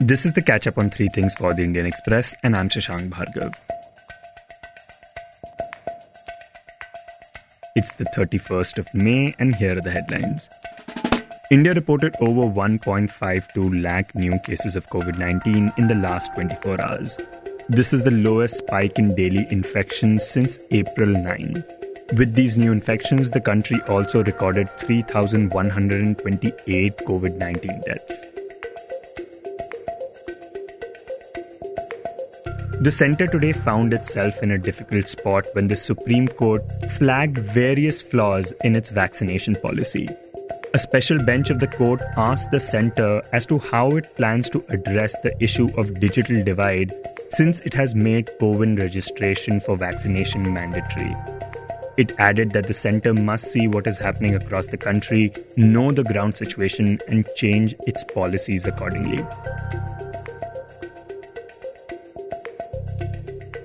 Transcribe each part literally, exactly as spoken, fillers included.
This is the catch-up on three things for The Indian Express, and I'm Shashank Bhargav. It's the thirty-first of May, and here are the headlines. India reported over one point five two lakh new cases of COVID nineteen in the last twenty-four hours. This is the lowest spike in daily infections since April ninth. With these new infections, the country also recorded three thousand one hundred twenty-eight COVID nineteen deaths. The centre today found itself in a difficult spot when the Supreme Court flagged various flaws in its vaccination policy. A special bench of the court asked the centre as to how it plans to address the issue of digital divide since it has made CoWIN registration for vaccination mandatory. It added that the centre must see what is happening across the country, know the ground situation, and change its policies accordingly.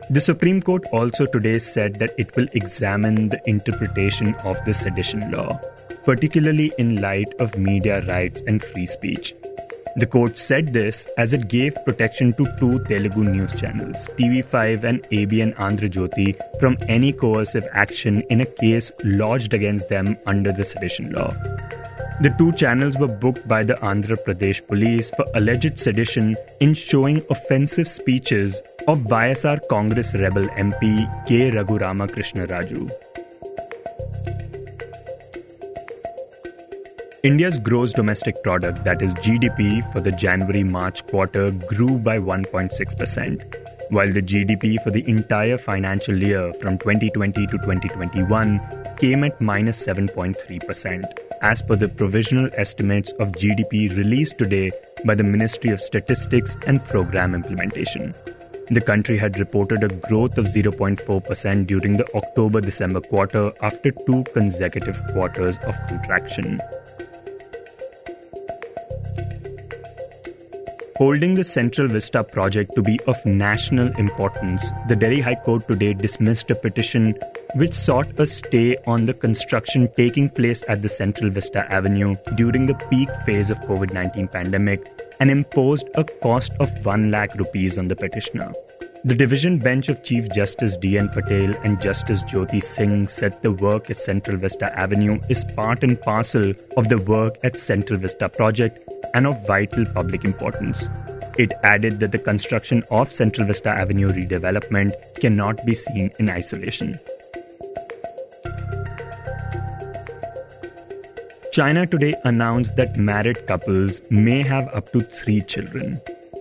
The Supreme Court also today said that it will examine the interpretation of the sedition law, particularly in light of media rights and free speech. The court said this as it gave protection to two Telugu news channels, T V five and A B N Andhra Jyoti, from any coercive action in a case lodged against them under the sedition law. The two channels were booked by the Andhra Pradesh police for alleged sedition in showing offensive speeches of Y S R Congress rebel M P K. Raghurama Krishna Raju. India's gross domestic product, that is G D P, for the January-March quarter grew by one point six percent, while the G D P for the entire financial year from twenty twenty to twenty twenty-one came at minus seven point three percent, as per the provisional estimates of G D P released today by the Ministry of Statistics and Program Implementation. The country had reported a growth of zero point four percent during the October-December quarter after two consecutive quarters of contraction. Holding the Central Vista project to be of national importance, the Delhi High Court today dismissed a petition which sought a stay on the construction taking place at the Central Vista Avenue during the peak phase of COVID nineteen pandemic and imposed a cost of one lakh rupees on the petitioner. The division bench of Chief Justice D N Patel and Justice Jyoti Singh said the work at Central Vista Avenue is part and parcel of the work at Central Vista project and of vital public importance. It added that the construction of Central Vista Avenue redevelopment cannot be seen in isolation. China today announced that married couples may have up to three children,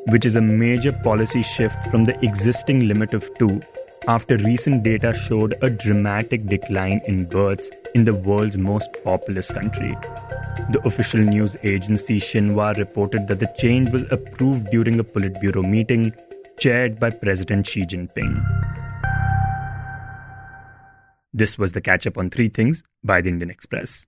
which is a major policy shift from the existing limit of two, after recent data showed a dramatic decline in births in the world's most populous country. The official news agency Xinhua reported that the change was approved during a Politburo meeting chaired by President Xi Jinping. This was the catch-up on three things by The Indian Express.